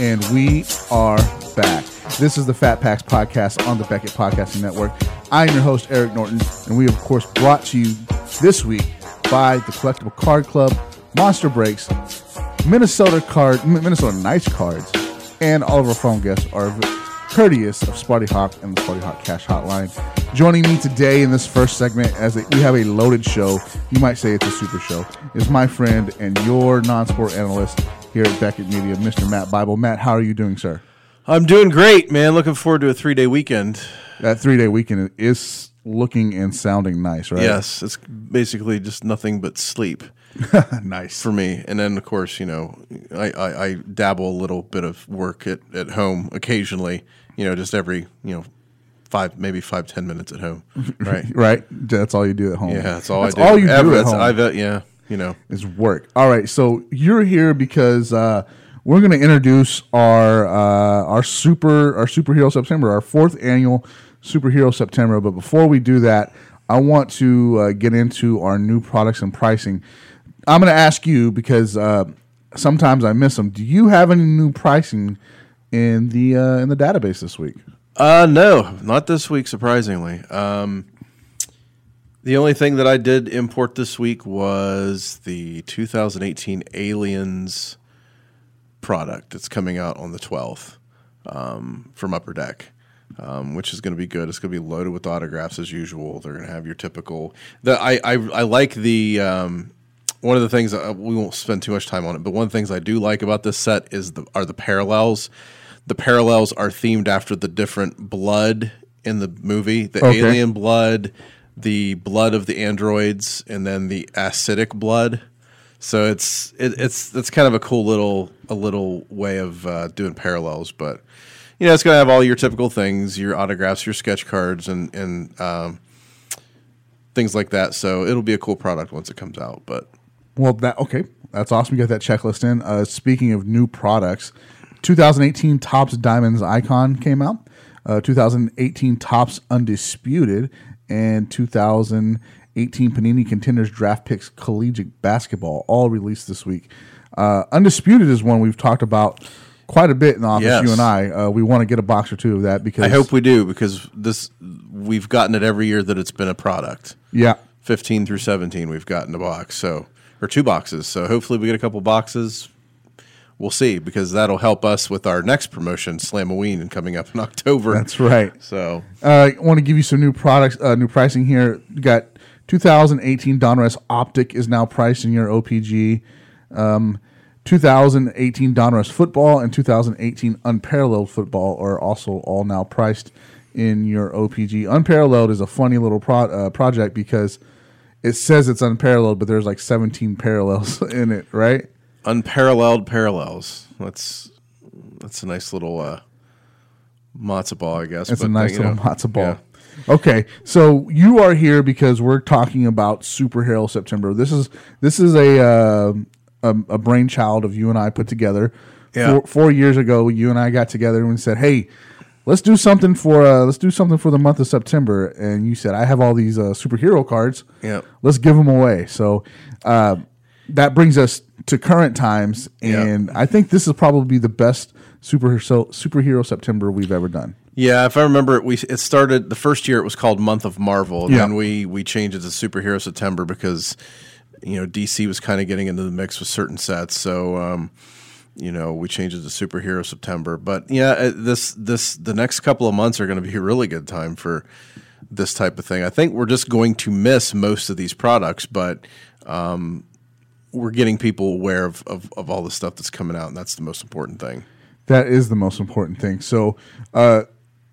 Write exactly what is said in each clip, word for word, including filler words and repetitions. and we are back. This is the Fat Packs Podcast on the Beckett Podcasting Network. I am your host, Eric Norton, and we, of course, brought to you this week by the Collectible Card Club, Monster Breaks, Minnesota Card, Minnesota Nice Cards, and all of our phone guests are courteous of Sparty Hawk and the Sparty Hawk Cash Hotline. Joining me today in this first segment, as a, we have a loaded show, you might say it's a super show, is my friend and your non-sport analyst here at Beckett Media, Mister Matt Bible. Matt, how are you doing, sir? I'm doing great, man. Looking forward to a three-day weekend. That three-day weekend is looking and sounding nice, right? Yes, it's basically just nothing but sleep. Nice for me. And then, of course, you know, I, I, I dabble a little bit of work at, at home occasionally, you know, just every, you know, five, maybe five, ten minutes at home. Right. Right. That's all you do at home. Yeah. That's all that's I do. All you Ever, do at home. I've, uh, yeah. You know, it's work. All right. So you're here because, uh, we're going to introduce our, uh, our super, our Superhero September, our fourth annual Superhero September. But before we do that, I want to uh, get into our new products and pricing. I'm going to ask you because uh, sometimes I miss them. Do you have any new pricing in the uh, in the database this week? Uh, no, not this week, surprisingly. Um, the only thing that I did import this week was the two thousand eighteen Aliens product that's coming out on the twelfth um, from Upper Deck. Um, which is going to be good. It's going to be loaded with autographs as usual. They're going to have your typical. The, I, I I like the um, one of the things uh, we won't spend too much time on it, but one of the things I do like about this set is the are the parallels. The parallels are themed after the different blood in the movie. The okay. alien blood, the blood of the androids, and then the acidic blood. So it's it, it's it's kind of a cool little a little way of uh, doing parallels, but. You know, it's going to have all your typical things, your autographs, your sketch cards, and and um, things like that. So it'll be a cool product once it comes out. But well, that okay, that's awesome. You got that checklist in. Uh, speaking of new products, twenty eighteen Topps Diamonds Icon came out. Uh, twenty eighteen Topps Undisputed and two thousand eighteen Panini Contenders Draft Picks Collegiate Basketball all released this week. Uh, Undisputed is one we've talked about quite a bit in the office, yes. You and I. Uh, we want to get a box or two of that because I hope we do because this we've gotten it every year that it's been a product. Yeah, fifteen through seventeen, we've gotten a box, so or two boxes. So hopefully we get a couple boxes. We'll see because that'll help us with our next promotion, Slamoween, coming up in October. That's right. So uh, I want to give you some new products, uh, new pricing here. You got two thousand eighteen Donruss Optic is now priced in your O P G. Um, two thousand eighteen Donruss Football and two thousand eighteen Unparalleled Football are also all now priced in your O P G. Unparalleled is a funny little pro- uh, project because it says it's unparalleled, but there's like seventeen parallels in it, right? Unparalleled parallels. That's that's a nice little uh, matzo ball, I guess. It's but a nice little know. matzo ball. Yeah. Okay, so you are here because we're talking about Superhero September. This is this is a... Uh, A, a brainchild of you and I put together. Yeah. Four, four years ago, you and I got together and said, "Hey, let's do something for uh, let's do something for the month of September." And you said, "I have all these uh, superhero cards. Yeah, let's give them away." So uh, that brings us to current times, and yeah. I think this is probably the best super so, superhero September we've ever done. Yeah, if I remember it, we it started the first year. It was called Month of Marvel, and yeah. then we we changed it to Superhero September because. You know, D C was kind of getting into the mix with certain sets, so um, you know we changed it to Superhero September. But yeah, this this the next couple of months are going to be a really good time for this type of thing. I think we're just going to miss most of these products, but um, we're getting people aware of, of of all the stuff that's coming out, and that's the most important thing. That is the most important thing. So, uh,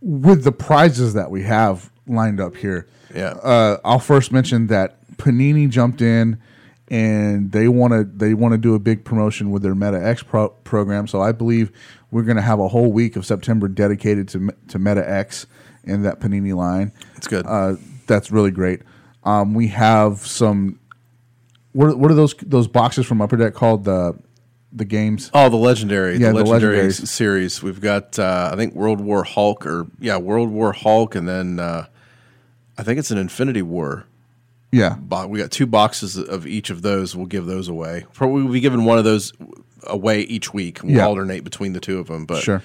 with the prizes that we have lined up here, yeah, uh, I'll first mention that Panini jumped in. And they want to they want to do a big promotion with their Meta X pro- program. So I believe we're going to have a whole week of September dedicated to to Meta X and that Panini line. That's good. Uh, that's really great. Um, we have some. What what are those those boxes from Upper Deck called the the games? Oh, the legendary, yeah, the legendary, legendary series. We've got uh, I think World War Hulk or yeah World War Hulk, and then uh, I think it's an Infinity War. Yeah, we got two boxes of each of those. We'll give those away. Probably we'll be giving one of those away each week. We'll yeah. alternate between the two of them. But sure.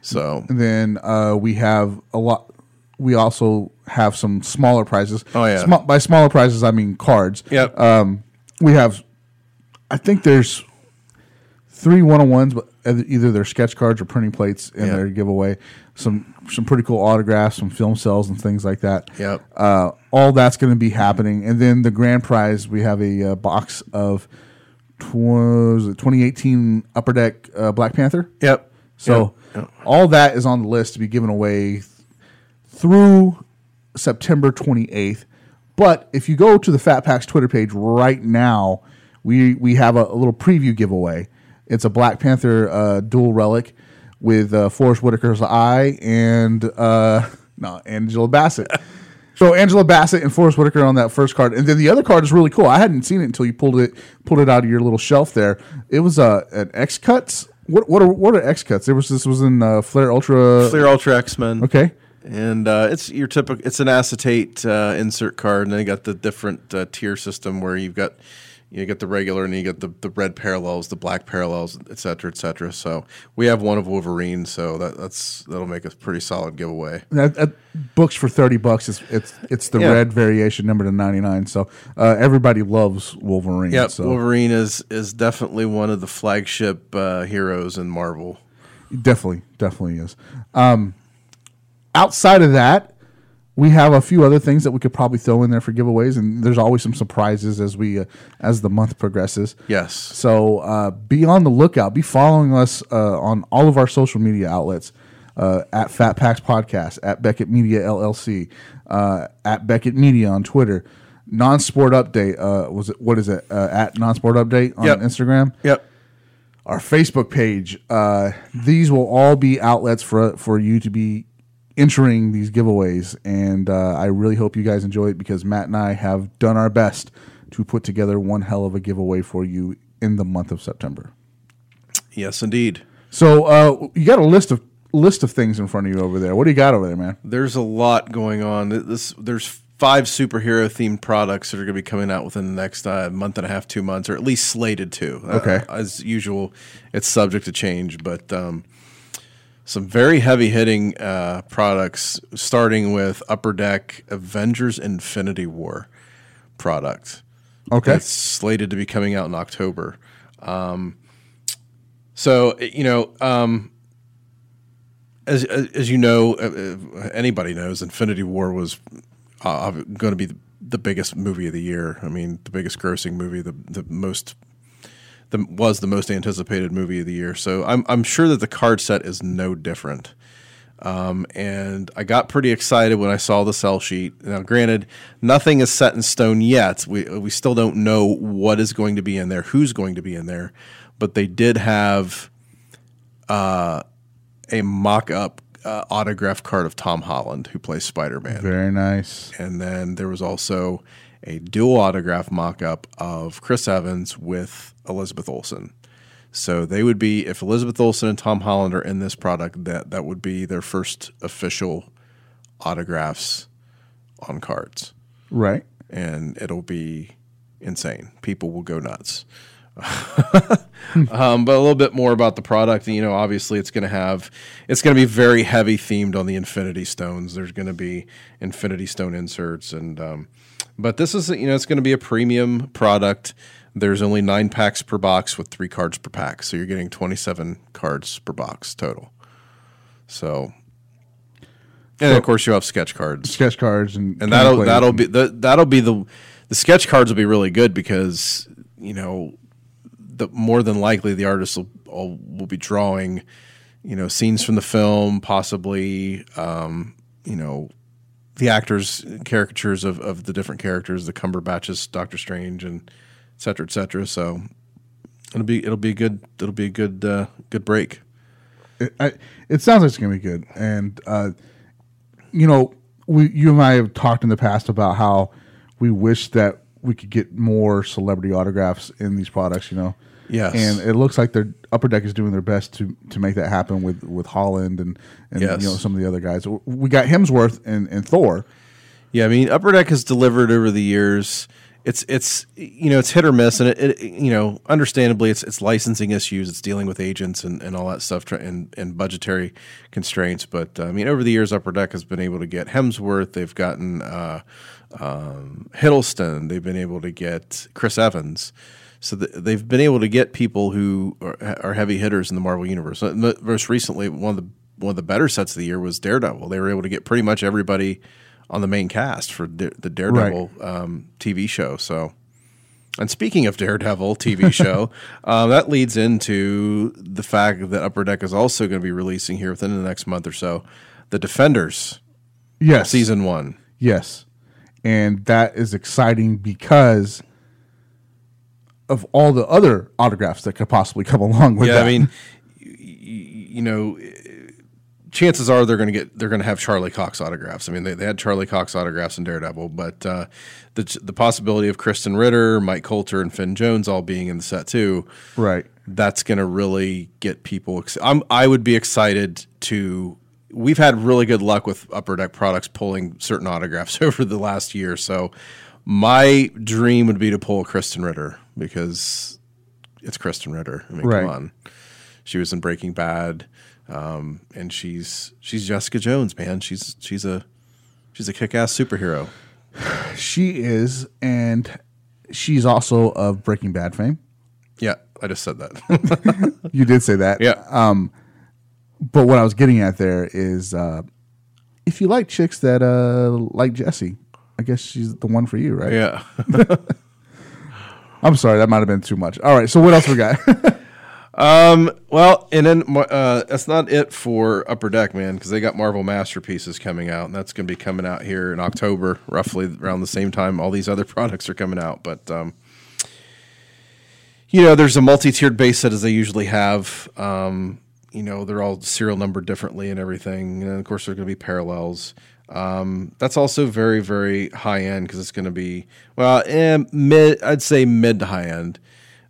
So and then uh, we have a lot. We also have some smaller prizes. Oh yeah. Small, by smaller prizes, I mean cards. Yep. Um, we have. I think there's three one-on-ones, but either they're sketch cards or printing plates, and yep. they're giveaway. Some some pretty cool autographs, some film cells, and things like that. Yep. Uh, all that's going to be happening, and then the grand prize. We have a uh, box of twenty eighteen Upper Deck uh, Black Panther. Yep. So yep. Yep. all that is on the list to be given away th- through September twenty-eighth. But if you go to the Fat Packs Twitter page right now, we we have a, a little preview giveaway. It's a Black Panther uh, dual relic with uh, Forrest Whitaker's eye and uh, no Angela Bassett. So Angela Bassett and Forrest Whitaker on that first card, and then the other card is really cool. I hadn't seen it until you pulled it pulled it out of your little shelf there. It was uh, an X Cuts. What what are what are X Cuts? There was this was in uh, Fleer Ultra. Fleer Ultra X Men. Okay, and uh, it's your typical. It's an acetate uh, insert card, and then you got the different uh, tier system where you've got. You get the regular, and you get the, the red parallels, the black parallels, et cetera, et cetera. So we have one of Wolverine, so that, that's that'll make a pretty solid giveaway. That, that books for thirty bucks. It's it's it's the yeah. red variation numbered to ninety nine. So uh, everybody loves Wolverine. Yeah, so. Wolverine is is definitely one of the flagship uh, heroes in Marvel. Definitely, definitely is. Um, outside of that. We have a few other things that we could probably throw in there for giveaways, and there's always some surprises as we uh, as the month progresses. Yes. So uh, be on the lookout. Be following us uh, on all of our social media outlets, uh, at Fat Packs Podcast, at Beckett Media L L C, uh, at Beckett Media on Twitter, Non-Sport Update. Uh, was it what is it uh, at Non-Sport Update on yep. Instagram? Yep. Our Facebook page. Uh, these will all be outlets for for you to be. Entering these giveaways, and uh, I really hope you guys enjoy it, because Matt and I have done our best to put together one hell of a giveaway for you in the month of September. Yes, indeed. So uh, you got a list of list of things in front of you over there. What do you got over there, man? There's a lot going on. This there's five superhero themed products that are going to be coming out within the next uh, month and a half, two months, or at least slated to. Okay, uh, as usual, it's subject to change, but. Um, Some very heavy-hitting uh, products, starting with Upper Deck Avengers Infinity War product. Okay. That's slated to be coming out in October. Um, so, you know, um, as as you know, anybody knows, Infinity War was uh, going to be the, the biggest movie of the year. I mean, the biggest grossing movie, the, the most... The, was the most anticipated movie of the year. So I'm I'm sure that the card set is no different. Um, and I got pretty excited when I saw the sell sheet. Now, granted, nothing is set in stone yet. We we still don't know what is going to be in there, who's going to be in there. But they did have uh, a mock-up uh, autograph card of Tom Holland, who plays Spider-Man. Very nice. And then there was also... a dual autograph mock-up of Chris Evans with Elizabeth Olsen. So they would be, if Elizabeth Olsen and Tom Holland are in this product, that, that would be their first official autographs on cards. Right. And it'll be insane. People will go nuts. um, but a little bit more about the product. You know, obviously it's going to have, it's going to be very heavy themed on the Infinity Stones. There's going to be Infinity Stone inserts and, um, but this is, you know, it's going to be a premium product. There's only nine packs per box with three cards per pack. So you're getting twenty-seven cards per box total. So, and so, of course you have sketch cards, sketch cards. And, and that'll, that'll and be, the, that'll be the, the sketch cards will be really good because, you know, the more than likely the artists will, will be drawing, you know, scenes from the film, possibly, um, you know, the actors' caricatures of, of the different characters, the Cumberbatches, Doctor Strange, and et cetera, et cetera. So it'll be it'll be a good it'll be a good uh, good break. It, I, it sounds like it's gonna be good, and uh, you know, we you and I have talked in the past about how we wish that we could get more celebrity autographs in these products. You know, yes, and it looks like their Upper Deck is doing their best to, to make that happen with, with Holland and, and yes. you know, some of the other guys. We got Hemsworth and, and Thor. Yeah, I mean, Upper Deck has delivered over the years it's it's you know it's hit or miss, and it, it you know understandably it's it's licensing issues, it's dealing with agents and, and all that stuff, and and budgetary constraints. But uh, I mean, over the years, Upper Deck has been able to get Hemsworth. They've gotten uh, um, Hiddleston. They've been able to get Chris Evans. So the, they've been able to get people who are, are heavy hitters in the Marvel universe. Most recently, one of the one of the better sets of the year was Daredevil. They were able to get pretty much everybody on the main cast for the Daredevil right. um, T V show. So, and speaking of Daredevil T V show, uh, that leads into the fact that Upper Deck is also going to be releasing here within the next month or so, The Defenders. Yes. Season one. Yes. And that is exciting because of all the other autographs that could possibly come along with yeah, that. I mean, you, you know, chances are they're going to get they're going to have Charlie Cox autographs. I mean, they, they had Charlie Cox autographs in Daredevil, but uh, the the possibility of Kristen Ritter, Mike Coulter, and Finn Jones all being in the set too, right? That's going to really get people. Ex- I'm I would be excited to. We've had really good luck with Upper Deck products pulling certain autographs over the last year, so my dream would be to pull Kristen Ritter because it's Kristen Ritter. I mean, right. come on, she was in Breaking Bad. Um, and she's she's Jessica Jones, man. She's she's a she's a kick-ass superhero. She is, and she's also of Breaking Bad fame. Yeah, I just said that. You did say that. Yeah. Um, but what I was getting at there is, uh, if you like chicks that uh, like Jesse, I guess she's the one for you, right? Yeah. I'm sorry, that might have been too much. All right, so what else we got? Um, well, and then, uh, that's not it for Upper Deck, man, because they got Marvel Masterpieces coming out, and that's going to be coming out here in October, roughly around the same time all these other products are coming out. But, um, you know, there's a multi-tiered base set as they usually have. Um, you know, they're all serial numbered differently and everything. And of course there's going to be parallels. Um, that's also very, very high end because it's going to be, well, eh, mid, I'd say mid to high end.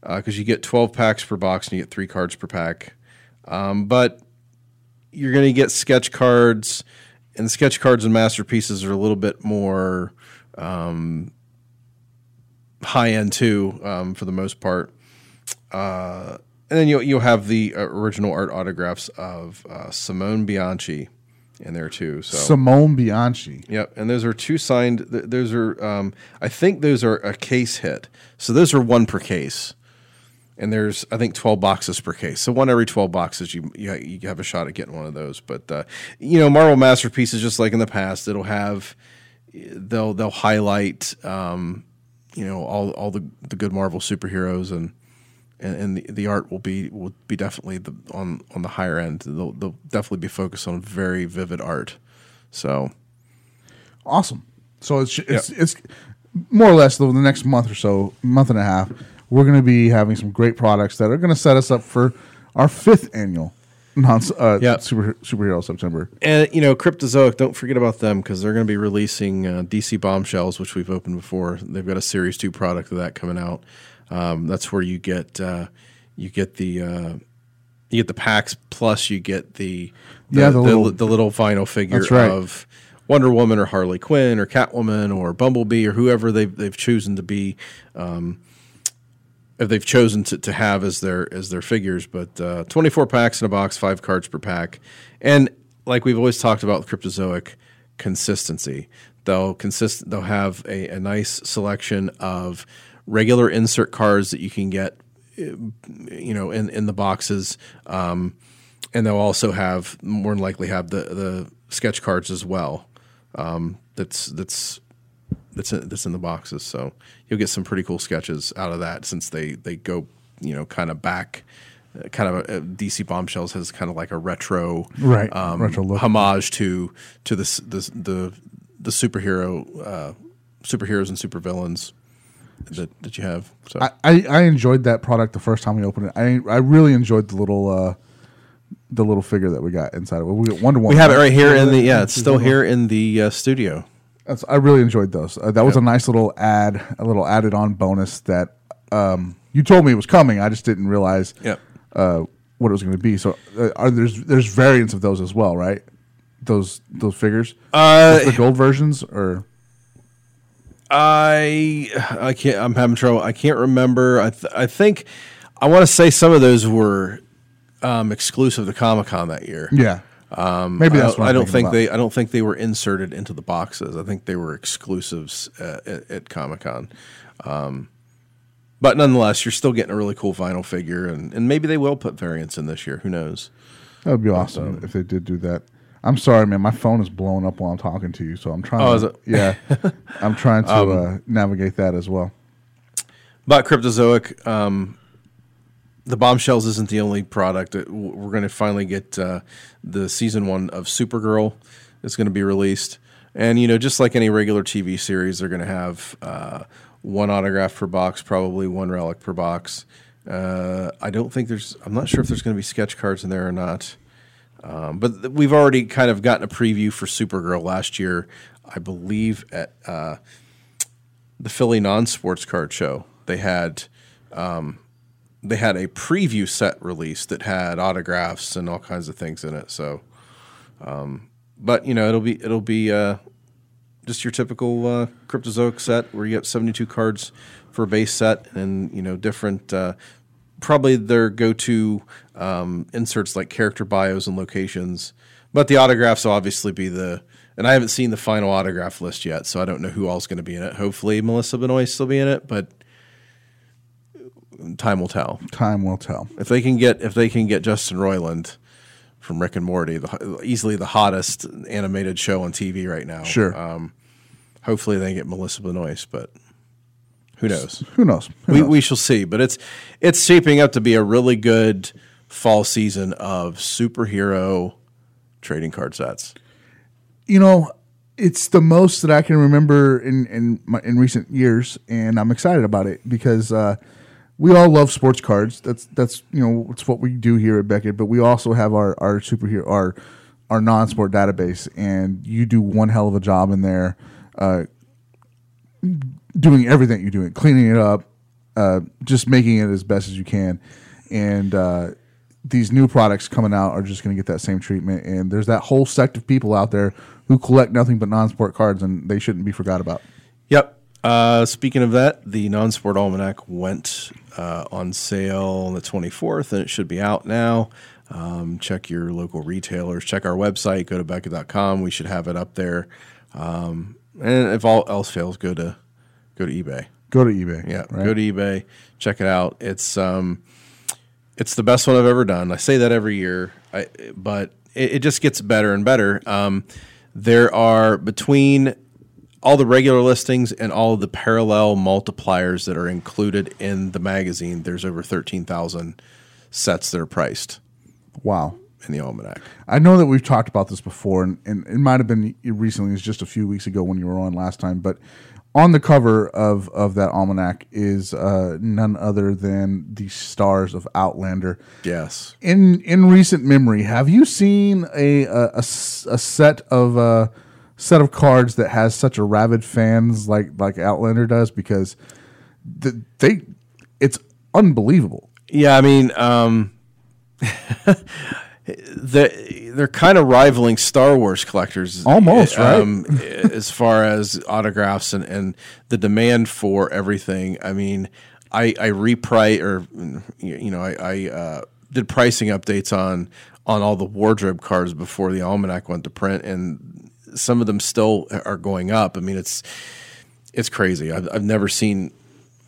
Because uh, you get twelve packs per box and you get three cards per pack. Um, but you're going to get sketch cards, and sketch cards and masterpieces are a little bit more um, high-end too, um, for the most part. Uh, and then you'll, you'll have the original art autographs of uh, Simone Bianchi in there too. So Simone Bianchi. Yep. And those are two signed. Th- those are, um, I think those are a case hit. So those are one per case. And there's, I think, twelve boxes per case. So one every twelve boxes, you you, you have a shot at getting one of those. But, uh, you know, Marvel Masterpieces, just like in the past, it'll have, they'll they'll highlight, um, you know, all all the, the good Marvel superheroes, and and, and the, the art will be will be definitely the, on on the higher end. They'll, they'll definitely be focused on very vivid art. So awesome. So it's it's yeah. it's more or less the, the next month or so, month and a half. We're going to be having some great products that are going to set us up for our fifth annual non- uh, yep. super, Superhero September. And, you know, Cryptozoic, don't forget about them because they're going to be releasing uh, D C Bombshells, which we've opened before. They've got a Series two product of that coming out. Um, that's where you get uh, you get the uh, you get the packs, plus you get the the, yeah, the, the, little, the little vinyl figure right. of Wonder Woman or Harley Quinn or Catwoman or Bumblebee or whoever they've, they've chosen to be. Um, If they've chosen to, to have as their as their figures, but uh, twenty-four packs in a box, five cards per pack, and like we've always talked about with Cryptozoic, consistency. They'll consist. They'll have a, a nice selection of regular insert cards that you can get, you know, in, in the boxes, um, and they'll also have more than likely have the, the sketch cards as well. Um, that's that's. That's in, that's in the boxes, so you'll get some pretty cool sketches out of that. Since they they go, you know, kind of back, uh, kind of a, a D C Bombshells has kind of like a retro, right, um, retro look. homage to to the the the, the superhero uh, superheroes and supervillains that that you have. So I, I, I enjoyed that product the first time we opened it. I I really enjoyed the little. Uh, the little figure that we got inside of it. We got Wonder Woman. We have it right here in the yeah. It's still here in the uh, studio. That's, I really enjoyed those. Uh, that was yep. a nice little add, a little added on bonus that um, you told me was coming. I just didn't realize yep. uh, what it was going to be. So uh, are there's there's variants of those as well, right? Those those figures, uh, the gold versions, or I I can't. I'm having trouble. I can't remember. I th- I think I want to say some of those were um, exclusive to Comic-Con that year. Yeah. Um, Maybe that's what I, I don't think about. they. I don't think they were inserted into the boxes. I think they were exclusives uh, at, at Comic-Con. Um, but nonetheless, you're still getting a really cool vinyl figure, and, and maybe they will put variants in this year. Who knows? That would be awesome um, if they did do that. I'm sorry, man. My phone is blowing up while I'm talking to you, so I'm trying. Oh, to, is it? Yeah, I'm trying to um, uh, navigate that as well. But Cryptozoic, um, the Bombshells isn't the only product. We're going to finally get uh, the season one of Supergirl. It's going to be released, and you know, just like any regular T V series, they're going to have uh, one autograph per box, probably one relic per box. Uh, I don't think there's. I'm not sure if there's going to be sketch cards in there or not. Um, but th- we've already kind of gotten a preview for Supergirl last year, I believe, at uh, the Philly non-sports card show. They had um, they had a preview set release that had autographs and all kinds of things in it. So, um, but you know, it'll be it'll be uh, just your typical uh, Cryptozoic set where you get seventy-two cards for a base set, and you know, different. Uh, Probably their go-to um, inserts like character bios and locations, but the autographs will obviously be the. And I haven't seen the final autograph list yet, so I don't know who all's going to be in it. Hopefully, Melissa Benoist will be in it, but time will tell. Time will tell. If they can get if they can get Justin Roiland from Rick and Morty, the, easily the hottest animated show on T V right now. Sure. Um, hopefully, they get Melissa Benoist, but. Who knows? Who knows? Who we knows? We shall see. But it's it's shaping up to be a really good fall season of superhero trading card sets. You know, it's the most that I can remember in in, my, in recent years, and I'm excited about it because uh, we all love sports cards. That's that's you know it's what we do here at Beckett. But we also have our our superhero our our non-sport database, and you do one hell of a job in there. Uh, doing everything you do, it, cleaning it up, uh, just making it as best as you can. And uh, these new products coming out are just going to get that same treatment. And there's that whole sect of people out there who collect nothing but non-sport cards, and they shouldn't be forgot about. Yep. Uh, speaking of that, the non-sport almanac went uh, on sale on the twenty-fourth, and it should be out now. Um, check your local retailers. Check our website. Go to Beckett dot com. We should have it up there. Um, and if all else fails, go to... Go to eBay. Go to eBay. Yeah, right? Go to eBay. Check it out. It's um, it's the best one I've ever done. I say that every year, I, but it, it just gets better and better. Um, there are between all the regular listings and all of the parallel multipliers that are included in the magazine. There's over thirteen thousand sets that are priced. Wow. In the almanac. I know that we've talked about this before, and, and it might have been recently. It's just a few weeks ago when you were on last time, but. On the cover of, of that almanac is uh, none other than the stars of Outlander. Yes. In in recent memory, have you seen a a, a, a set of uh, set of cards that has such a rabid fans like like Outlander does? Because the, they it's unbelievable. Yeah, I mean, um, the, they're kind of rivaling Star Wars collectors. Almost, um, right? As far as autographs and, and the demand for everything. I mean, I, I reprice or, you know, I, I uh, did pricing updates on, on all the wardrobe cards before the almanac went to print, and some of them still are going up. I mean, it's it's crazy. I've, I've never seen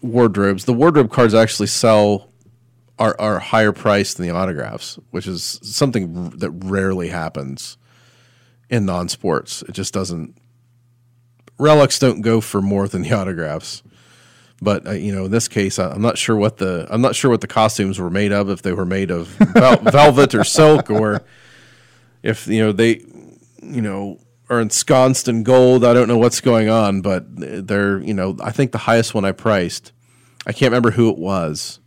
wardrobes. The wardrobe cards actually sell... Are, are higher priced than the autographs, which is something r- that rarely happens in non-sports. It just doesn't. Relics don't go for more than the autographs, but uh, you know, in this case, I, I'm not sure what the I'm not sure what the costumes were made of. If they were made of vel- velvet or silk, or if you know they, you know, are ensconced in gold. I don't know what's going on, but they're you know I think the highest one I priced, I can't remember who it was.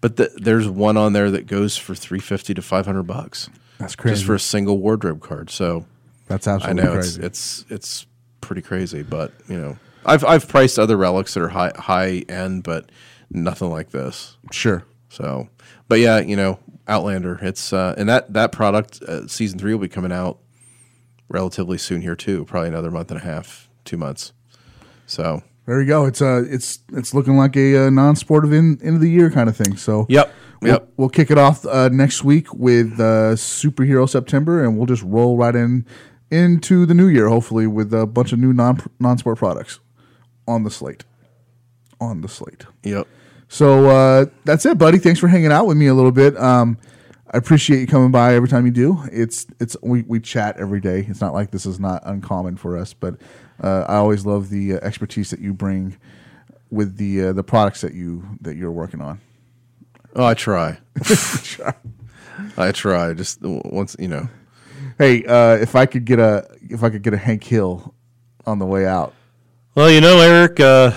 But the, there's one on there that goes for three fifty to five hundred bucks. That's crazy, just for a single wardrobe card. So that's absolutely. I know crazy. it's it's it's pretty crazy, but you know, I've I've priced other relics that are high high end, but nothing like this. Sure. So, but yeah, you know, Outlander. It's uh, and that that product uh, season three will be coming out relatively soon here too. Probably another month and a half, two months. So there you go. It's uh it's it's looking like a, a non-sportive in, end of the year kind of thing. So yep, we'll, yep. We'll kick it off uh, next week with uh, Superhero September, and we'll just roll right in into the new year, hopefully, with a bunch of new non non-sport products on the slate. On the slate. Yep. So uh, that's it, buddy. Thanks for hanging out with me a little bit. Um, I appreciate you coming by every time you do. It's it's we, we chat every day. It's not like this is not uncommon for us, but uh, I always love the uh, expertise that you bring with the uh, the products that you that you're working on. Oh, I try. try. I try. Just once, you know. Hey, uh, if I could get a if I could get a Hank Hill on the way out. Well, you know, Eric, uh,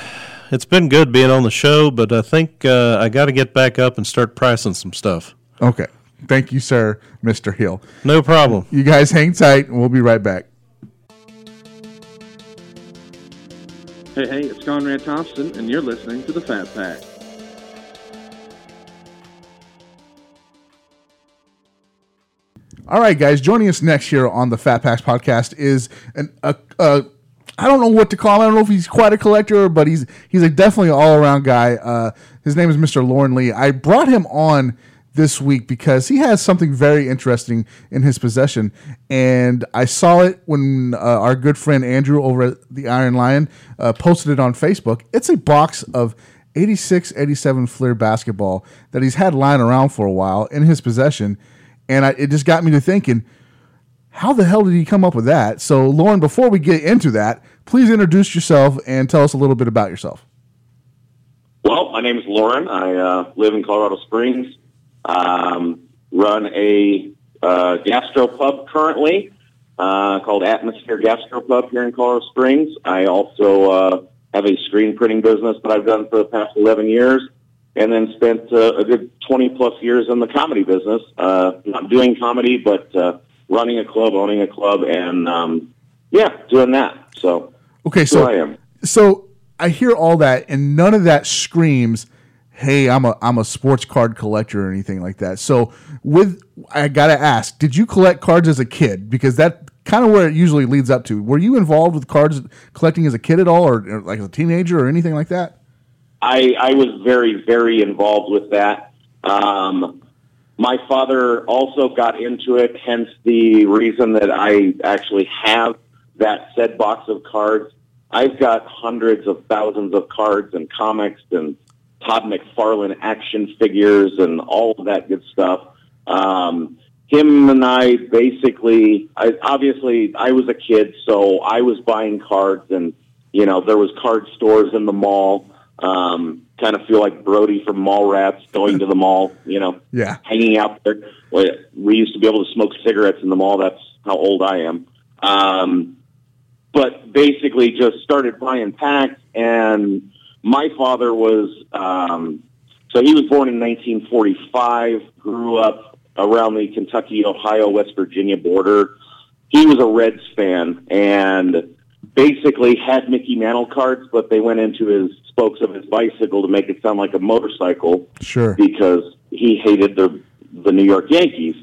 it's been good being on the show, but I think uh, I got to get back up and start pricing some stuff. Okay. Thank you, sir, Mister Hill. No problem. You guys hang tight, and we'll be right back. Hey, hey, it's Conrad Thompson, and you're listening to The Fat Pack. All right, guys, joining us next here on The Fat Packs Podcast is an a, a I don't know what to call him. I don't know if he's quite a collector, but he's he's a definitely an all-around guy. Uh, his name is Mister Lorne Lee. I brought him on this week because he has something very interesting in his possession, and I saw it when uh, our good friend Andrew over at the Iron Lion uh, posted it on Facebook. It's a box of eighty-six eighty-seven Fleer basketball that he's had lying around for a while in his possession, and I, it just got me to thinking, how the hell did he come up with that? So, Lauren, before we get into that, please introduce yourself and tell us a little bit about yourself. Well, my name is Lauren. I uh, live in Colorado Springs, um, run a uh, gastropub currently uh, called Atmosphere Gastropub here in Colorado Springs. I also uh, have a screen printing business that I've done for the past eleven years, and then spent uh, a good twenty-plus years in the comedy business, uh, not doing comedy, but... Uh, running a club, owning a club, and um, yeah, doing that. So okay, so I am. So I hear all that, and none of that screams, "Hey, I'm a I'm a sports card collector" or anything like that. So with I gotta ask, did you collect cards as a kid? Because that kind of where it usually leads up to. Were you involved with cards collecting as a kid at all, or, or like as a teenager, or anything like that? I I was very very involved with that. Um, My father also got into it, hence the reason that I actually have that said box of cards. I've got hundreds of thousands of cards and comics and Todd McFarlane action figures and all of that good stuff. Um, him and I basically, I, obviously, I was a kid, so I was buying cards, and, you know, there was card stores in the mall. Um, kind of feel like Brody from Mallrats going to the mall, you know, yeah. Hanging out there. We used to be able to smoke cigarettes in the mall. That's how old I am. Um, but basically just started buying packs, and my father was, um, so he was born in nineteen forty-five, grew up around the Kentucky, Ohio, West Virginia border. He was a Reds fan, and basically had Mickey Mantle cards, but they went into his spokes of his bicycle to make it sound like a motorcycle. Sure. Because he hated the the New York Yankees.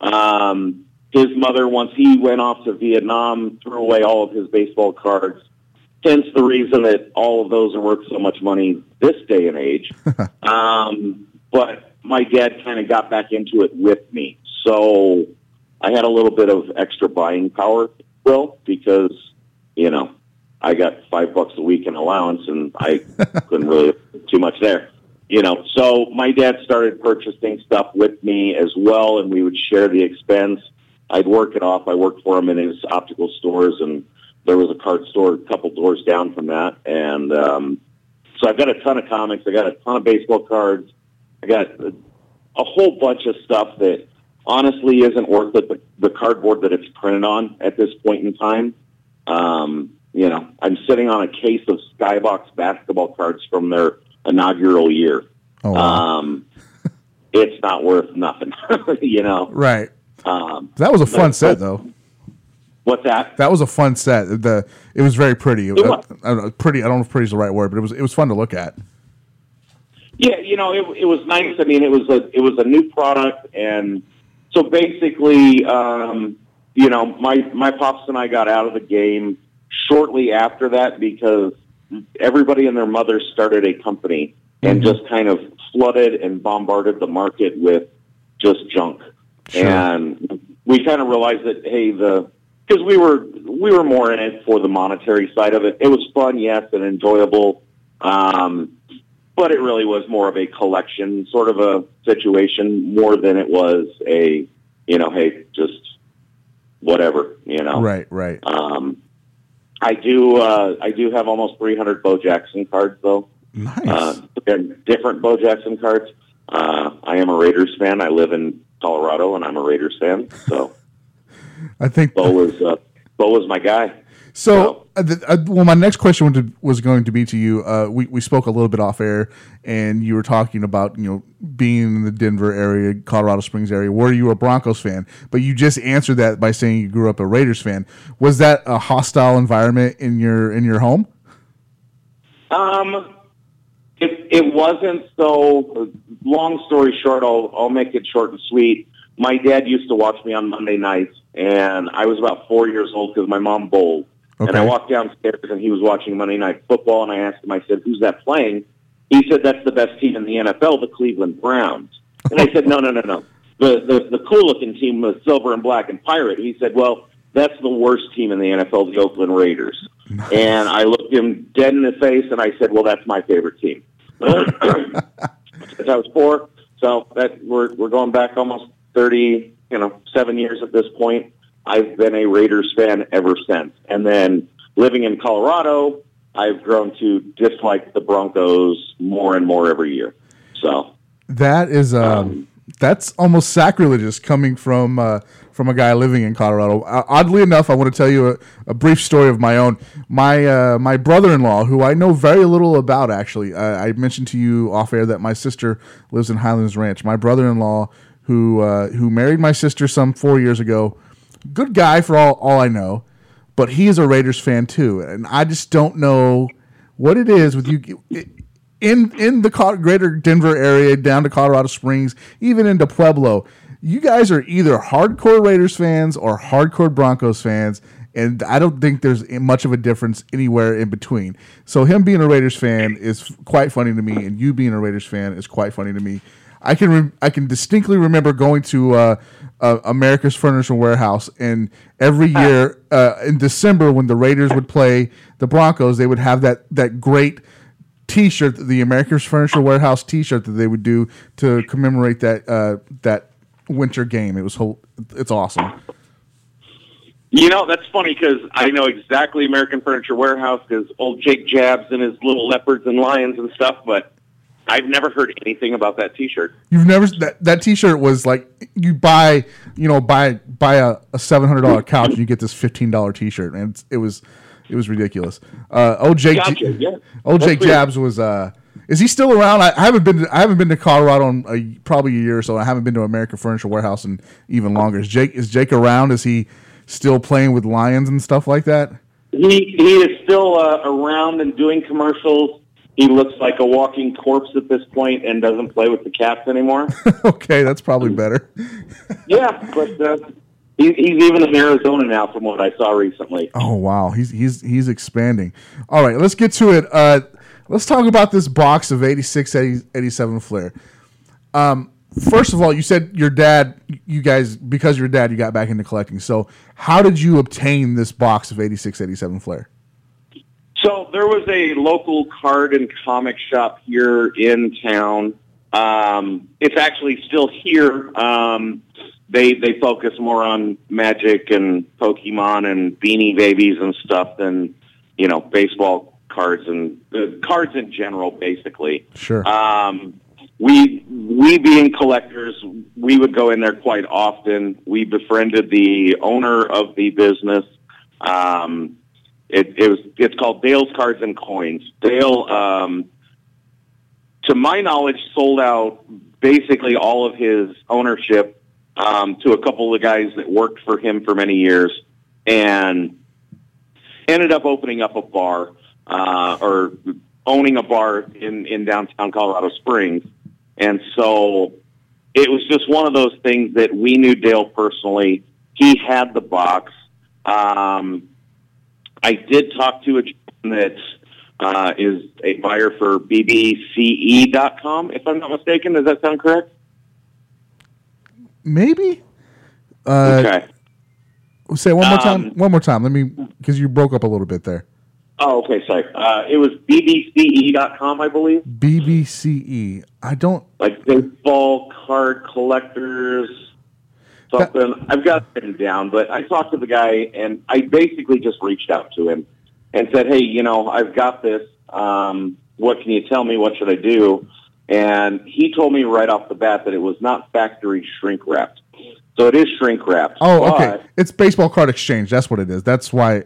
Um, his mother, once he went off to Vietnam, threw away all of his baseball cards. Hence the reason that all of those are worth so much money this day and age. um, but my dad kind of got back into it with me. So I had a little bit of extra buying power, Will, because... you know, I got five bucks a week in allowance, and I couldn't really do too much there. You know, so my dad started purchasing stuff with me as well, and we would share the expense. I'd work it off. I worked for him in his optical stores, and there was a card store a couple doors down from that. And um, so I've got a ton of comics. I got a ton of baseball cards. I got a, a whole bunch of stuff that honestly isn't worth it, the, the cardboard that it's printed on at this point in time. Um, you know, I'm sitting on a case of Skybox basketball cards from their inaugural year. Oh, wow. Um, it's not worth nothing, you know? Right. Um, that was a fun set, though. What's that? That was a fun set. The, it was very pretty. It was. I, I don't know, pretty. I don't know if pretty is the right word, but it was, it was fun to look at. Yeah. You know, it, it was nice. I mean, it was a, it was a new product. And so basically, um, you know, my, my pops and I got out of the game shortly after that because everybody and their mother started a company and just kind of flooded and bombarded the market with just junk. Sure. And we kind of realized that, hey, the because we were we were more in it for the monetary side of it. It was fun, yes, and enjoyable, um, but it really was more of a collection sort of a situation more than it was a, you know, hey, just whatever, you know. Right, right. Um, I do uh, I do have almost three hundred Bo Jackson cards, though. Nice. Uh, different Bo Jackson cards. Uh, I am a Raiders fan. I live in Colorado, and I'm a Raiders fan. So, I think Bo was uh, Bo was my guy. So, so. Uh, uh, well, my next question was going to be to you. Uh, we we spoke a little bit off air, and you were talking about you know being in the Denver area, Colorado Springs area. Were you a Broncos fan? But you just answered that by saying you grew up a Raiders fan. Was that a hostile environment in your in your home? Um. It, it wasn't so, long story short, I'll, I'll make it short and sweet. My dad used to watch me on Monday nights, and I was about four years old because my mom bowled. Okay. And I walked downstairs, and he was watching Monday Night Football, and I asked him, I said, who's that playing? He said, that's the best team in the N F L, the Cleveland Browns. And I said, no, no, no, no. The, the, the cool-looking team was Silver and Black and Pirate. He said, well, that's the worst team in the N F L, the Oakland Raiders. Nice. And I looked him dead in the face, and I said, well, that's my favorite team. Since I was four, so that we're we're going back almost thirty, you know, seven years at this point. I've been a Raiders fan ever since, and then living in Colorado, I've grown to dislike the Broncos more and more every year. So that is um, um that's almost sacrilegious coming from uh, from a guy living in Colorado. Uh, oddly enough, I want to tell you a, a brief story of my own. My uh, my brother-in-law, who I know very little about, actually. Uh, I mentioned to you off-air that my sister lives in Highlands Ranch. My brother-in-law, who uh, who married my sister some four years ago, good guy for all, all I know, but he is a Raiders fan too. And I just don't know what it is with you. It, In in the greater Denver area, down to Colorado Springs, even into Pueblo, you guys are either hardcore Raiders fans or hardcore Broncos fans, and I don't think there's much of a difference anywhere in between. So him being a Raiders fan is quite funny to me, and you being a Raiders fan is quite funny to me. I can re- I can distinctly remember going to uh, uh, America's Furniture Warehouse, and every year uh, in December when the Raiders would play the Broncos, they would have that that great T-shirt, the America's Furniture Warehouse T-shirt that they would do to commemorate that uh, that winter game. It was whole, it's awesome. You know, that's funny because I know exactly American Furniture Warehouse because old Jake Jabs and his little leopards and lions and stuff, but I've never heard anything about that T-shirt. You've never that that T-shirt was like you buy you know buy buy a, a seven hundred dollars couch and you get this fifteen dollars T-shirt, and it was. It was ridiculous. Uh, old Jake, gotcha, G- yeah. old Jake Jabs was. Uh, is he still around? I, I haven't been. To, I haven't been to Colorado in a, probably a year or so. I haven't been to American Furniture Warehouse in even longer. Is Jake? Is Jake around? Is he still playing with lions and stuff like that? He he is still uh, around and doing commercials. He looks like a walking corpse at this point and doesn't play with the cats anymore. Okay, that's probably better. Yeah, but. Uh, He's even in Arizona now, from what I saw recently. Oh wow, he's he's he's expanding. All right, let's get to it. Uh, let's talk about this box of eighty-six, eighty, eighty-seven Fleer. Um, first of all, you said your dad, you guys, because your dad, you got back into collecting. So, how did you obtain this box of eighty-six, eighty-seven Fleer? So there was a local card and comic shop here in town. Um, it's actually still here. Um, They they focus more on Magic and Pokemon and Beanie Babies and stuff than, you know, baseball cards and uh, cards in general, basically. Sure. Um, we we being collectors, we would go in there quite often. We befriended the owner of the business. Um, it, it was it's called Dale's Cards and Coins. Dale, um, to my knowledge, sold out basically all of his ownership. Um, to a couple of guys that worked for him for many years and ended up opening up a bar uh, or owning a bar in, in downtown Colorado Springs. And so it was just one of those things that we knew Dale personally. He had the box. Um, I did talk to a gentleman that uh, is a buyer for B B C E dot com, if I'm not mistaken. Does that sound correct? Maybe. Uh, okay. Say it one more time. Um, one more time. Let me, because you broke up a little bit there. Oh, okay. Sorry. Uh, it was B B C E dot com, I believe. B B C E. I don't like baseball card collectors. Something. That, I've got it down, but I talked to the guy and I basically just reached out to him and said, "Hey, you know, I've got this. Um, what can you tell me? What should I do?" And he told me right off the bat that it was not factory shrink wrapped. So it is shrink wrapped. Oh, okay. It's Baseball Card Exchange. That's what it is. That's why.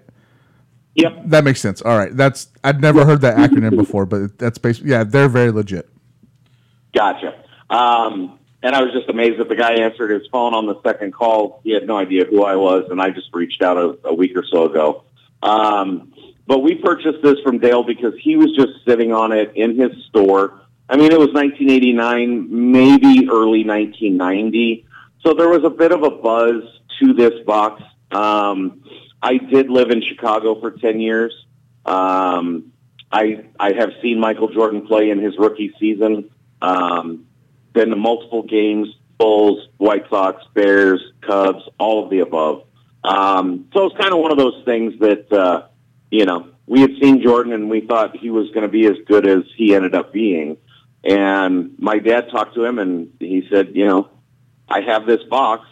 Yep. That makes sense. All right. That's I'd never heard that acronym before, but that's basically, yeah, they're very legit. Gotcha. Um, and I was just amazed that the guy answered his phone on the second call. He had no idea who I was, and I just reached out a, a week or so ago. Um, but we purchased this from Dale because he was just sitting on it in his store. I mean, it was nineteen eighty-nine, maybe early nineteen ninety. So there was a bit of a buzz to this box. Um, I did live in Chicago for ten years. Um, I I have seen Michael Jordan play in his rookie season. Um, been to multiple games, Bulls, White Sox, Bears, Cubs, all of the above. Um, so it's kind of one of those things that, uh, you know, we had seen Jordan and we thought he was going to be as good as he ended up being. And my dad talked to him and he said, you know, I have this box.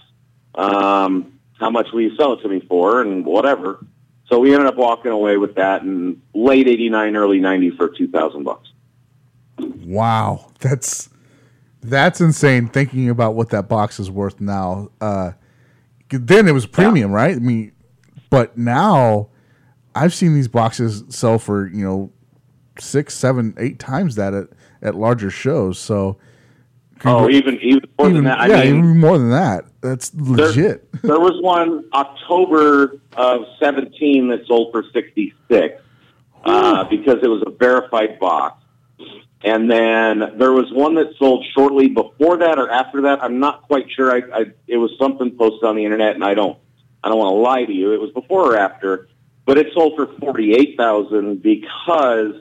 Um, how much will you sell it to me for? And whatever. So we ended up walking away with that in late eighty-nine, early ninety for two thousand bucks. Wow, that's that's insane. Thinking about what that box is worth now. Uh, then it was premium, yeah. Right? I mean, but now I've seen these boxes sell for you know six, seven, eight times that at, at larger shows. So. Oh, even even more even, than that. I yeah, mean, even more than that. That's legit. There, there was one October of seventeen that sold for sixty-six uh, because it was a verified box. And then there was one that sold shortly before that or after that. I'm not quite sure. I, I it was something posted on the internet, and I don't I don't want to lie to you. It was before or after, but it sold for forty-eight thousand because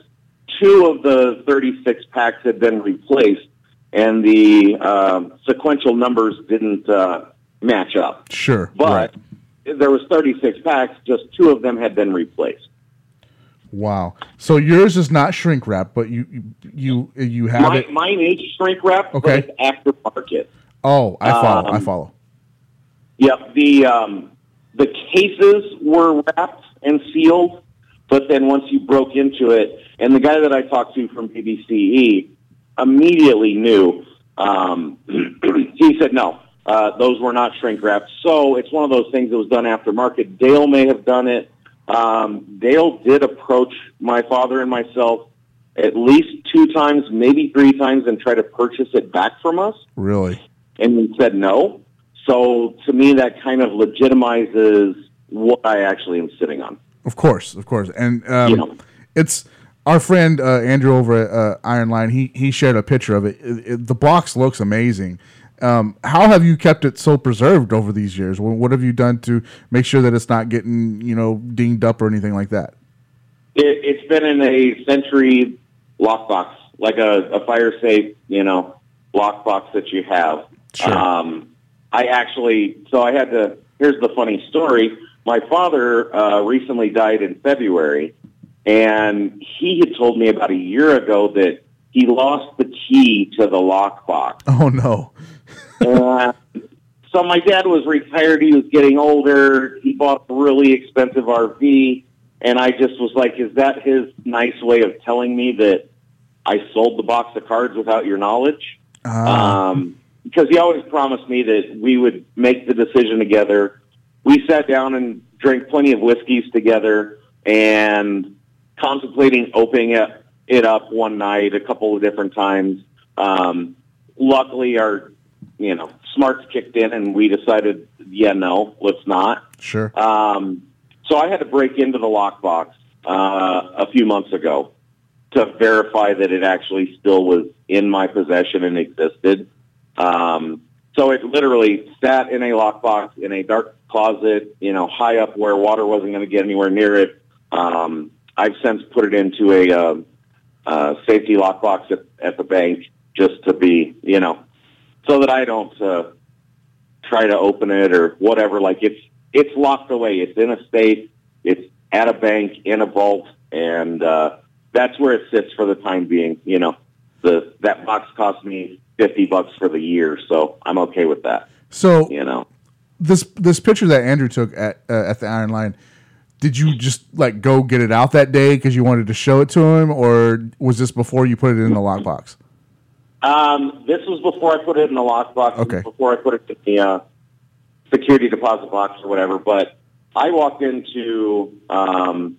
two of the thirty-six packs had been replaced. And the uh, sequential numbers didn't uh, match up. Sure, but right. There was thirty-six packs. Just two of them had been replaced. Wow! So yours is not shrink wrap, but you you you have mine, it. Mine is shrink wrap, okay. But it's aftermarket. Oh, I follow. Um, I follow. Yep the um, the cases were wrapped and sealed, but then once you broke into it, and the guy that I talked to from B B C E. Immediately knew. Um, he said, no, uh, those were not shrink wrapped. So it's one of those things that was done aftermarket. Dale may have done it. Um, Dale did approach my father and myself at least two times, maybe three times, and try to purchase it back from us. Really? And he said no. So to me, that kind of legitimizes what I actually am sitting on. Of course, of course. And um, you know. It's... Our friend uh, Andrew over at uh, Iron Line, he he shared a picture of it. it, it the box looks amazing. Um, how have you kept it so preserved over these years? What, what have you done to make sure that it's not getting you know dinged up or anything like that? It, it's been in a Sentry lockbox, like a, a fire safe, you know, lockbox that you have. Sure. Um, I actually, so I had to. Here's the funny story. My father uh, recently died in February. And he had told me about a year ago that he lost the key to the lockbox. Oh, no. uh, so my dad was retired. He was getting older. He bought a really expensive R V. And I just was like, is that his nice way of telling me that I sold the box of cards without your knowledge? Um. Um, because he always promised me that we would make the decision together. We sat down and drank plenty of whiskeys together and contemplating opening it up one night a couple of different times. Um, luckily, our you know smarts kicked in, and we decided, yeah, no, let's not. Sure. Um, so I had to break into the lockbox uh, a few months ago to verify that it actually still was in my possession and existed. Um, so it literally sat in a lockbox in a dark closet, you know, high up where water wasn't going to get anywhere near it. Um, I've since put it into a um, uh, safety lockbox at, at the bank just to be, you know, so that I don't uh, try to open it or whatever. Like, it's it's locked away. It's in a safe. It's at a bank, in a vault, and uh, that's where it sits for the time being. You know, the that box cost me fifty bucks for the year, so I'm okay with that. So, you know, this this picture that Andrew took at uh, at the Iron Lion, did you just, like, go get it out that day because you wanted to show it to him, or was this before you put it in the lockbox? Um, this was before I put it in the lockbox. Okay. Before I put it in the uh, security deposit box or whatever. But I walked into um,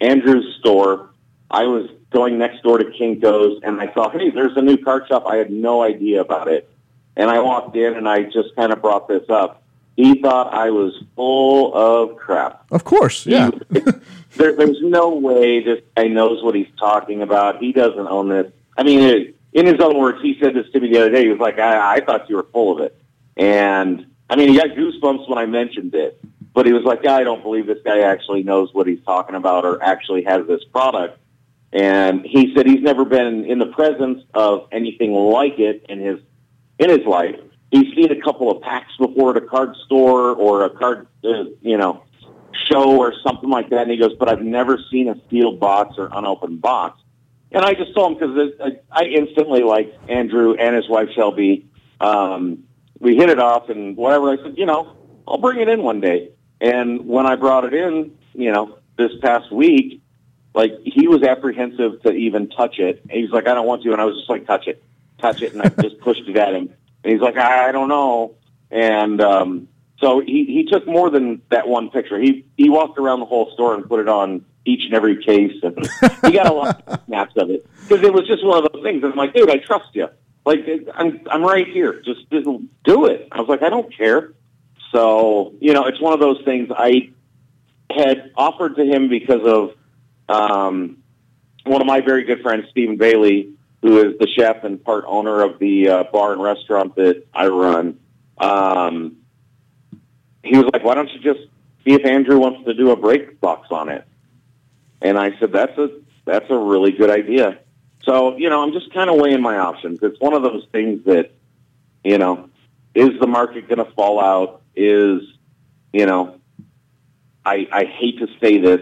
Andrew's store. I was going next door to Kinko's, and I saw, hey, there's a new card shop. I had no idea about it. And I walked in, and I just kind of brought this up. He thought I was full of crap. Of course, yeah. there, there's no way this guy knows what he's talking about. He doesn't own this. I mean, it, in his own words, he said this to me the other day. He was like, I, I thought you were full of it. And, I mean, he got goosebumps when I mentioned it. But he was like, I don't believe this guy actually knows what he's talking about or actually has this product. And he said he's never been in the presence of anything like it in his in his life. He's seen a couple of packs before at a card store or a card, uh, you know, show or something like that. And he goes, but I've never seen a sealed box or unopened box. And I just told him, because I instantly liked Andrew and his wife, Shelby. Um, we hit it off and whatever. I said, you know, I'll bring it in one day. And when I brought it in, you know, this past week, like, he was apprehensive to even touch it. And he's like, I don't want to. And I was just like, touch it, touch it. And I just pushed it at him. And he's like, I don't know. And um, so he, he took more than that one picture. He he walked around the whole store and put it on each and every case. And he got a lot of snaps of it. Because it was just one of those things. I'm like, dude, I trust you. Like, I'm, I'm right here. Just do it. I was like, I don't care. So, you know, it's one of those things. I had offered to him because of um, one of my very good friends, Stephen Bailey, who is the chef and part owner of the uh, bar and restaurant that I run. Um, he was like, why don't you just see if Andrew wants to do a break box on it? And I said, that's a that's a really good idea. So, you know, I'm just kind of weighing my options. It's one of those things that, you know, is the market going to fall out? Is, you know, I, I hate to say this,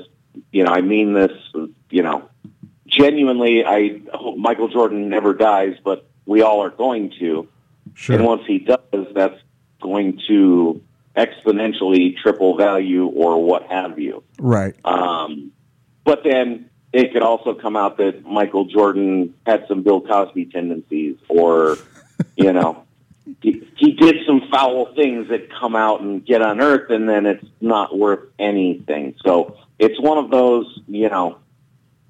you know, I mean this, you know, genuinely, I hope Michael Jordan never dies, but we all are going to. Sure. And once he does, that's going to exponentially triple value or what have you. Right. Um, but then it could also come out that Michael Jordan had some Bill Cosby tendencies or, you know, he, he did some foul things that come out and get unearthed, and then it's not worth anything. So it's one of those, you know,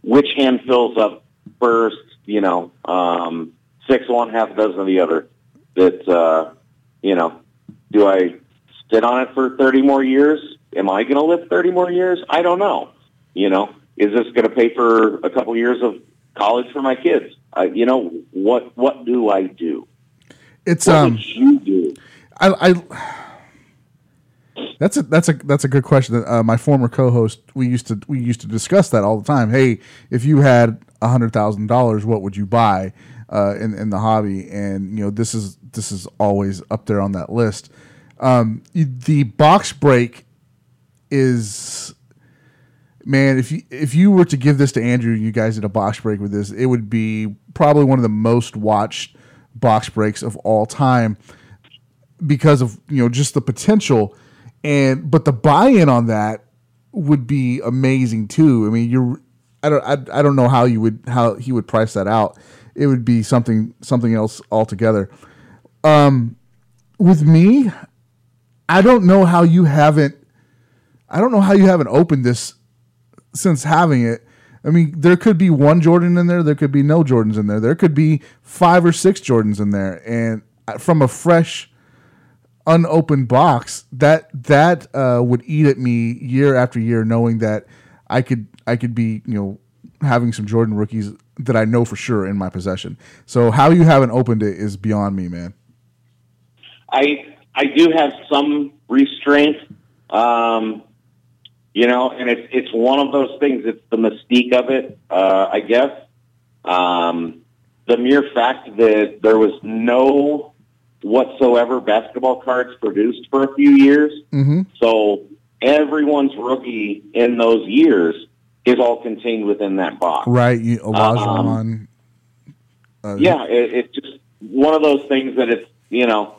which hand fills up first, you know, um, six one, half a dozen of the other. That, uh, you know, do I sit on it for thirty more years? Am I going to live thirty more years? I don't know. You know, is this going to pay for a couple years of college for my kids? Uh, you know, what what do I do? It's what um, would you do? I, I that's a that's a that's a good question. Uh, my former co-host, we used to we used to discuss that all the time. Hey, if you had a hundred thousand dollars, what would you buy uh, in in the hobby? And you know, this is this is always up there on that list. Um, the box break is, man, if you if you were to give this to Andrew, you guys did a box break with this, it would be probably one of the most watched box breaks of all time because of, you know, just the potential. And but the buy-in on that would be amazing too. I mean, you're I don't I, I don't know how you would how he would price that out. It would be something something else altogether. Um, with me, I don't know how you haven't I don't know how you haven't opened this since having it. I mean, there could be one Jordan in there, there could be no Jordans in there. There could be five or six Jordans in there, and from a fresh unopened box, that that uh, would eat at me year after year, knowing that I could I could be, you know, having some Jordan rookies that I know for sure in my possession. So how you haven't opened it is beyond me, man. I I do have some restraint. Um, You know, and it's it's one of those things. It's the mystique of it, uh, I guess. Um, the mere fact that there was no whatsoever basketball cards produced for a few years, mm-hmm. so everyone's rookie in those years is all contained within that box. Right, you, Olajuwon. Um, uh, yeah, it, it's just one of those things that it's, you know,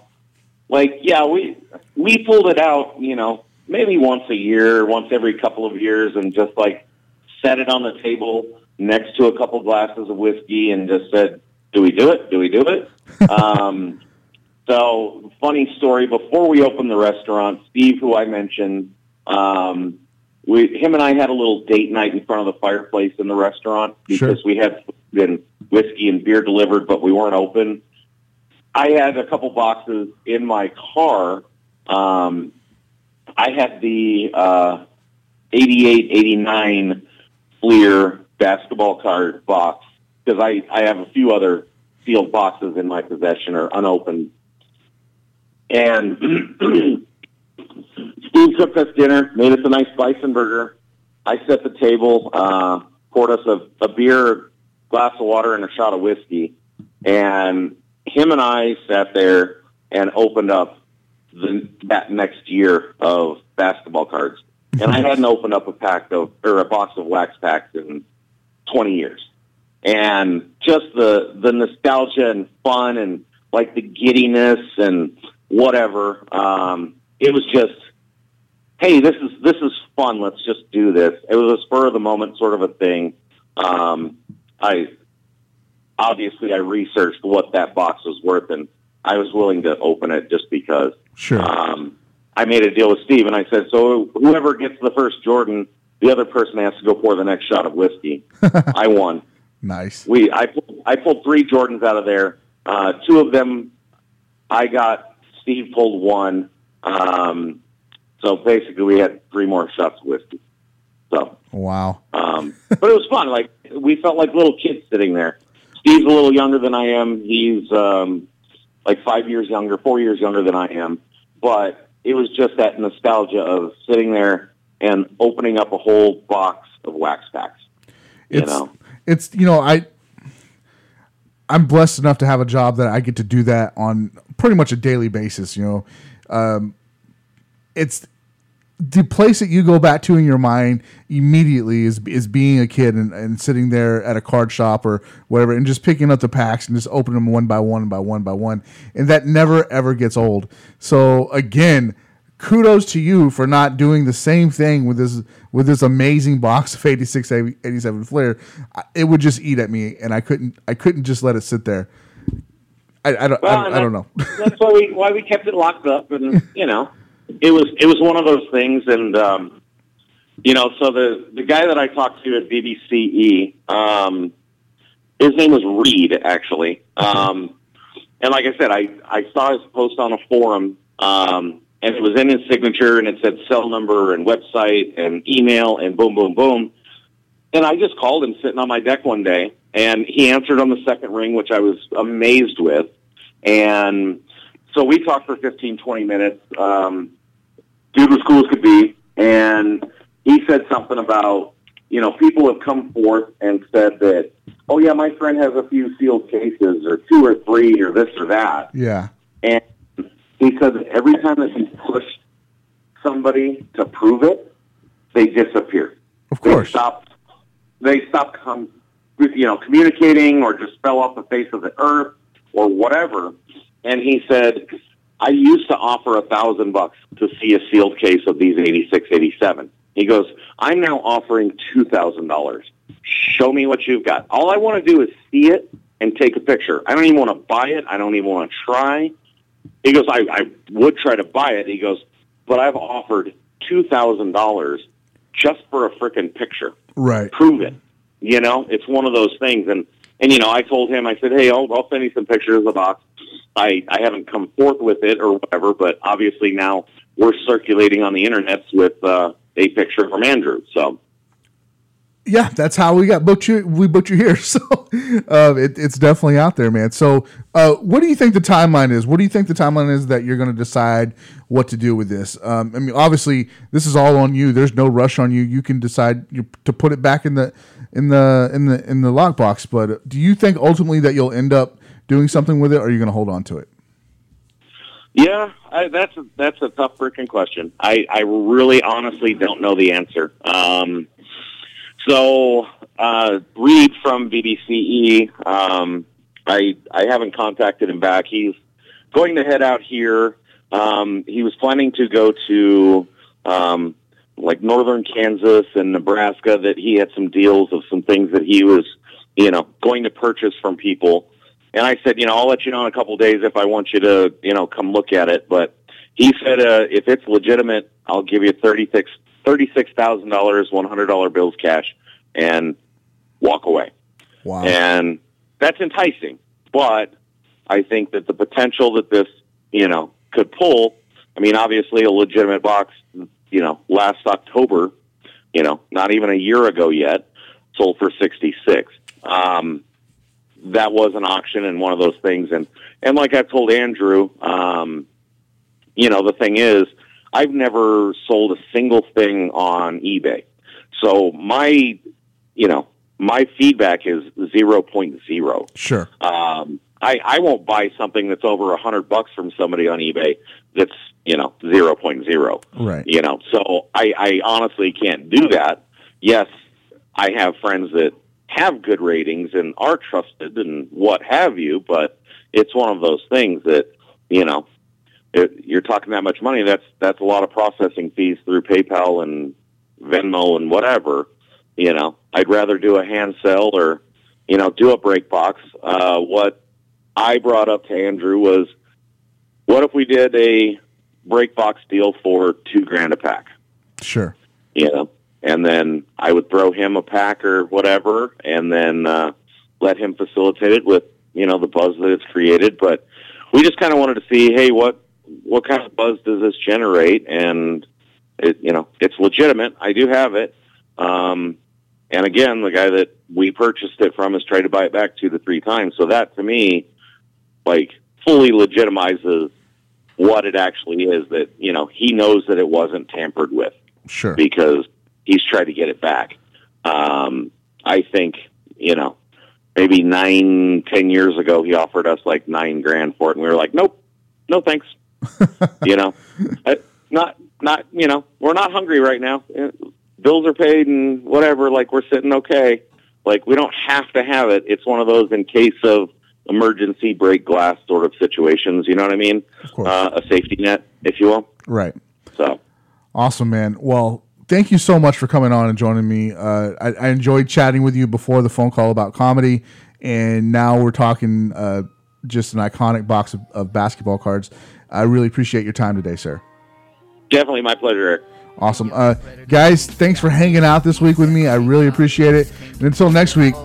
like, yeah, we we pulled it out, you know, maybe once a year, once every couple of years, and just, like, set it on the table next to a couple glasses of whiskey and just said, do we do it? Do we do it? um, so, funny story, before we opened the restaurant, Steve, who I mentioned, um, we, him and I had a little date night in front of the fireplace in the restaurant because sure. we had been whiskey and beer delivered, but we weren't open. I had a couple boxes in my car. Um, I had the uh, eighty-eight eighty-nine Fleer basketball card box because I, I have a few other sealed boxes in my possession or unopened. And Steve cooked us dinner, made us a nice bison burger. I set the table, uh, poured us a, a beer, glass of water, and a shot of whiskey. And him and I sat there and opened up the, that next year of basketball cards. And I hadn't opened up a pack of, or a box of wax packs in twenty years. And just the, the nostalgia and fun and like the giddiness and whatever. Um, it was just, hey, this is, this is fun. Let's just do this. It was a spur of the moment sort of a thing. Um, I, obviously I researched what that box was worth and I was willing to open it just because. Sure. Um, I made a deal with Steve, and I said, so whoever gets the first Jordan, the other person has to go pour the next shot of whiskey. I won. Nice. We, I, I pulled three Jordans out of there. Uh, two of them I got. Steve pulled one. Um, so basically we had three more shots of whiskey. So wow. Um, but it was fun. Like, we felt like little kids sitting there. Steve's a little younger than I am. He's um, like five years younger, four years younger than I am. But it was just that nostalgia of sitting there and opening up a whole box of wax packs. You it's, know, it's, you know, I, I'm blessed enough to have a job that I get to do that on pretty much a daily basis. You know, um, it's the place that you go back to in your mind immediately is, is being a kid and, and sitting there at a card shop or whatever, and just picking up the packs and just opening them one by one by one by one. And that never, ever gets old. So again, kudos to you for not doing the same thing with this, with this amazing box of eighty-six, eighty-seven Fleer. It would just eat at me and I couldn't, I couldn't just let it sit there. I, I don't, well, I, I, I don't know. That's why we, why we kept it locked up. And you know, It was it was one of those things, and um, you know, so the, the guy that I talked to at B B C E, um, his name was Reed, actually, um, and like I said, I, I saw his post on a forum, um, and it was in his signature, and it said cell number and website and email and boom, boom, boom, and I just called him sitting on my deck one day, and he answered on the second ring, which I was amazed with, and so we talked for fifteen, twenty minutes. Um, dude was cool as could be. And he said something about, you know, people have come forth and said that, oh, yeah, my friend has a few sealed cases or two or three or this or that. Yeah. And he said that every time that he pushed somebody to prove it, they disappeared. Of course. They stopped, they stopped com- you know, communicating or just fell off the face of the earth or whatever. And he said, I used to offer a thousand bucks to see a sealed case of these eighty-six, eighty-seven. He goes, I'm now offering two thousand dollars. Show me what you've got. All I want to do is see it and take a picture. I don't even want to buy it. I don't even want to try. He goes, I, I would try to buy it. He goes, but I've offered two thousand dollars just for a frickin' picture. Right. Prove it. You know, it's one of those things. And, and you know, I told him, I said, hey, I'll, I'll send you some pictures of the box. I, I haven't come forth with it or whatever, but obviously now we're circulating on the internets with uh, a picture from Andrew. So yeah, that's how we got booked you. We booked you here. So uh, it, it's definitely out there, man. So uh, what do you think the timeline is? What do you think the timeline is that you're going to decide what to do with this? Um, I mean, obviously, this is all on you. There's no rush on you. You can decide you, to put it back in the in the in the in the lockbox. But do you think ultimately that you'll end up doing something with it, or are you going to hold on to it? Yeah, I, that's a, that's a tough freaking question. I, I really honestly don't know the answer. Um, So, uh, Reed from B B C E, um, I, I haven't contacted him back. He's going to head out here. Um, he was planning to go to, um, like northern Kansas and Nebraska, that he had some deals of some things that he was, you know, going to purchase from people. And I said, you know, I'll let you know in a couple days if I want you to, you know, come look at it. But he said, uh, if it's legitimate, I'll give you thirty-six thirty-six thousand dollars, one hundred dollar bills cash, and walk away. Wow. And that's enticing, but I think that the potential that this, you know, could pull, I mean, obviously a legitimate box, you know, last October, you know, not even a year ago yet, sold for sixty-six. Um, that was an auction and one of those things. And, and like I've told Andrew, um, you know, the thing is, I've never sold a single thing on eBay. So my, you know, my feedback is zero point zero. Sure. Um, I, I won't buy something that's over a hundred bucks from somebody on eBay. That's, you know, zero point zero. Right. You know, so I, I honestly can't do that. Yes. I have friends that have good ratings and are trusted and what have you, but it's one of those things that, you know, you're talking that much money, that's that's a lot of processing fees through PayPal and Venmo and whatever, you know. I'd rather do a hand sell or, you know, do a break box. Uh, what I brought up to Andrew was, what if we did a break box deal for two grand a pack? Sure. You know, and then I would throw him a pack or whatever, and then uh, let him facilitate it with, you know, the buzz that it's created. But we just kind of wanted to see, hey, what, what kind of buzz does this generate? And it, you know, it's legitimate. I do have it. Um, and again, the guy that we purchased it from has tried to buy it back two to three times. So that to me, like, fully legitimizes what it actually is, that, you know, he knows that it wasn't tampered with. Sure. Because he's tried to get it back. Um, I think, you know, maybe nine, ten years ago, he offered us like nine grand for it. And we were like, nope, no thanks. You know, not, not, you know, we're not hungry right now. Bills are paid and whatever. Like, we're sitting okay. Like, we don't have to have it. It's one of those in case of emergency break glass sort of situations. You know what I mean? Of course. Uh, a safety net, if you will. Right. So awesome, man. Well, thank you so much for coming on and joining me. Uh, I, I enjoyed chatting with you before the phone call about comedy, and now we're talking uh, just an iconic box of, of basketball cards. I really appreciate your time today, sir. Definitely my pleasure, Eric. Awesome. Uh, guys, thanks for hanging out this week with me. I really appreciate it. And until next week,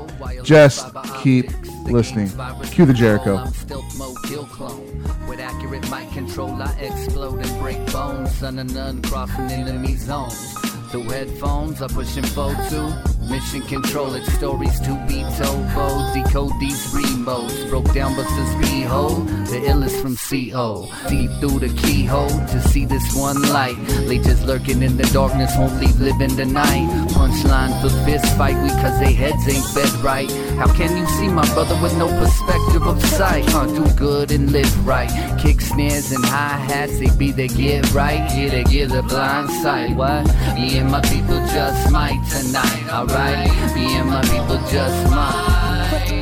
just keep listening. Cue the Jericho. I'm stealth mode, kill clone. With accurate mic control, I explode and break bones. Son of none crossing enemy zones. Through headphones, I push info to mission control. It's stories to be told. Bold, decode these remotes. Broke down buses behold. The illest from C O. Deep through the keyhole to see this one light. Leeches lurking in the darkness won't leave living tonight. Punchline for fist fight. We cause they heads ain't fed right. How can you see my brother with no perspective of sight? Can't do good and live right. Kick snares and hi-hats. They be the get right. Yeah, they get a blind sight. What? Me and my people just might tonight. Alright. Me and my people just might.